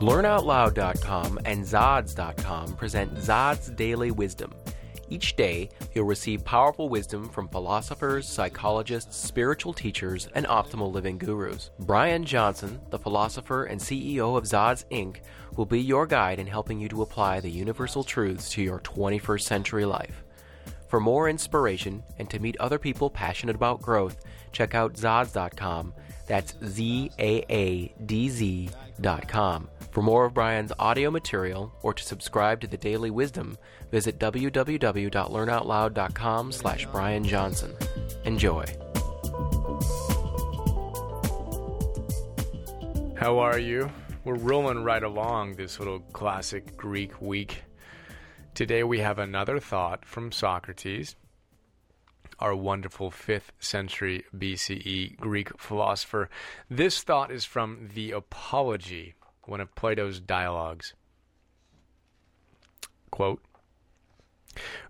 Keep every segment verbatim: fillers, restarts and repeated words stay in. Learn Out Loud dot com and Zodz dot com present Zaadz Daily Wisdom. Each day, you'll receive powerful wisdom from philosophers, psychologists, spiritual teachers, and optimal living gurus. Brian Johnson, the philosopher and C E O of Zaadz Incorporated, will be your guide in helping you to apply the universal truths to your twenty-first century life. For more inspiration and to meet other people passionate about growth, check out Zaadz dot com. That's Z A A D Z dot com. For more of Brian's audio material or to subscribe to the Daily Wisdom, visit w w w dot learn out loud dot com slash Brian Johnson. Enjoy. How are you? We're rolling right along this little classic Greek week. Today we have another thought from Socrates, our wonderful fifth century B C E Greek philosopher. This thought is from The Apology, one of Plato's dialogues. Quote,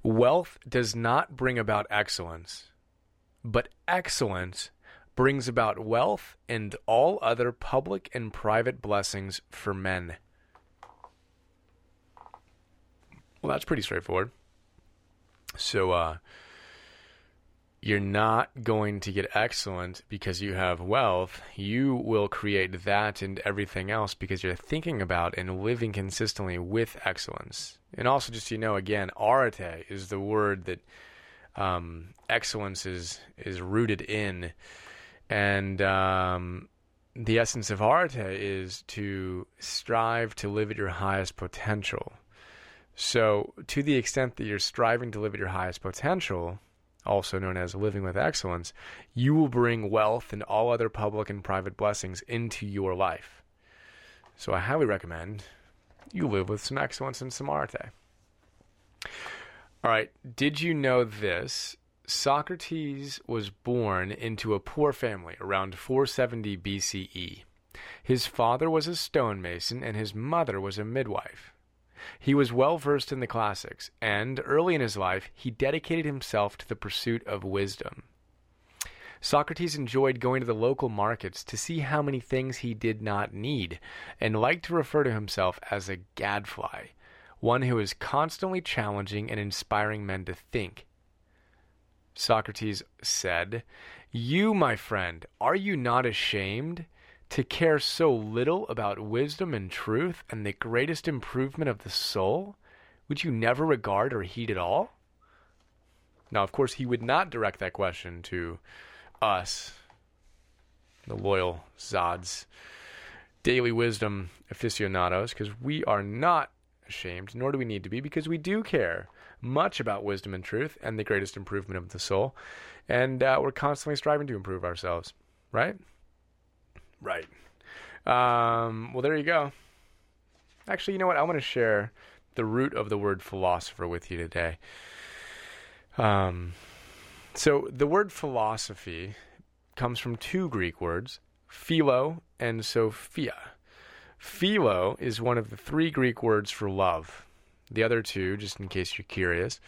"Wealth does not bring about excellence, but excellence brings about wealth and all other public and private blessings for men." Well, that's pretty straightforward. So, uh, you're not going to get excellent because you have wealth. You will create that and everything else because you're thinking about and living consistently with excellence. And also, just so you know, again, arete is the word that um, excellence is, is rooted in. And um, the essence of arete is to strive to live at your highest potential. So to the extent that you're striving to live at your highest potential, also known as living with excellence, you will bring wealth and all other public and private blessings into your life. So I highly recommend you live with some excellence and some arete. All right, did you know this? Socrates was born into a poor family around four seventy B C E. His father was a stonemason and his mother was a midwife. He was well-versed in the classics, and early in his life, he dedicated himself to the pursuit of wisdom. Socrates enjoyed going to the local markets to see how many things he did not need, and liked to refer to himself as a gadfly, one who is constantly challenging and inspiring men to think. Socrates said, "You, my friend, are you not ashamed to care so little about wisdom and truth and the greatest improvement of the soul, which you never regard or heed at all?" Now, of course, he would not direct that question to us, the loyal Zaadz Daily Wisdom aficionados, because we are not ashamed, nor do we need to be, because we do care much about wisdom and truth and the greatest improvement of the soul, and uh, we're constantly striving to improve ourselves, right? Right. Um, well, there you go. Actually, you know what? I want to share the root of the word philosopher with you today. Um, so the word philosophy comes from two Greek words, philo and sophia. Philo is one of the three Greek words for love. The other two, just in case you're curious,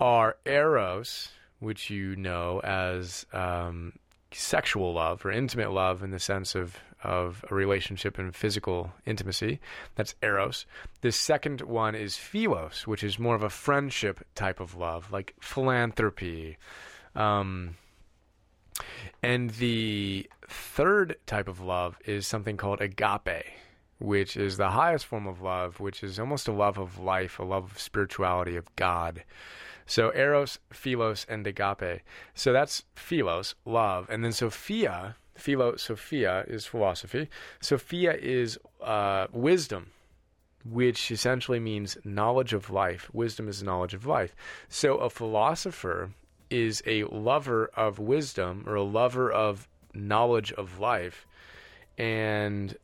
are eros, which you know as um sexual love or intimate love in the sense of, of a relationship and physical intimacy. That's eros. The second one is philos, which is more of a friendship type of love, like philanthropy. Um, and the third type of love is something called agape, which is the highest form of love, which is almost a love of life, a love of spirituality, of God. So eros, philos, and agape. So that's philos, love. And then sophia, philo, sophia is philosophy. Sophia is uh, wisdom, which essentially means knowledge of life. Wisdom is knowledge of life. So a philosopher is a lover of wisdom or a lover of knowledge of life. And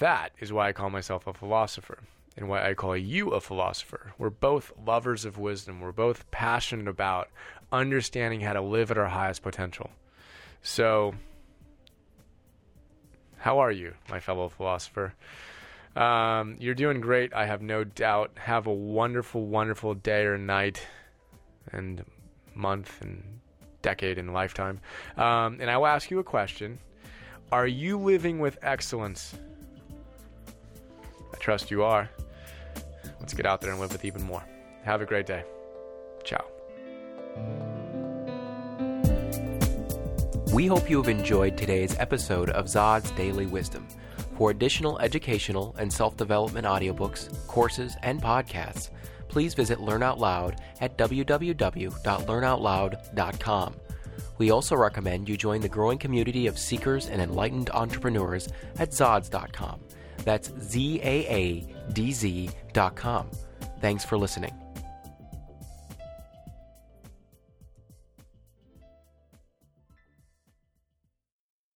that is why I call myself a philosopher, and why I call you a philosopher. We're both lovers of wisdom. We're both passionate about understanding how to live at our highest potential. So, how are you, my fellow philosopher? Um, you're doing great, I have no doubt. Have a wonderful, wonderful day or night and month and decade and lifetime. Um, and I will ask you a question. Are you living with excellence? I trust you are. Let's get out there and live with even more. Have a great day. Ciao. We hope you have enjoyed today's episode of Zaadz Daily Wisdom. For additional educational and self-development audiobooks, courses, and podcasts, please visit Learn Out Loud at w w w dot learn out loud dot com. We also recommend you join the growing community of seekers and enlightened entrepreneurs at Zodz dot com. That's Z A A D Z dot com. Thanks for listening.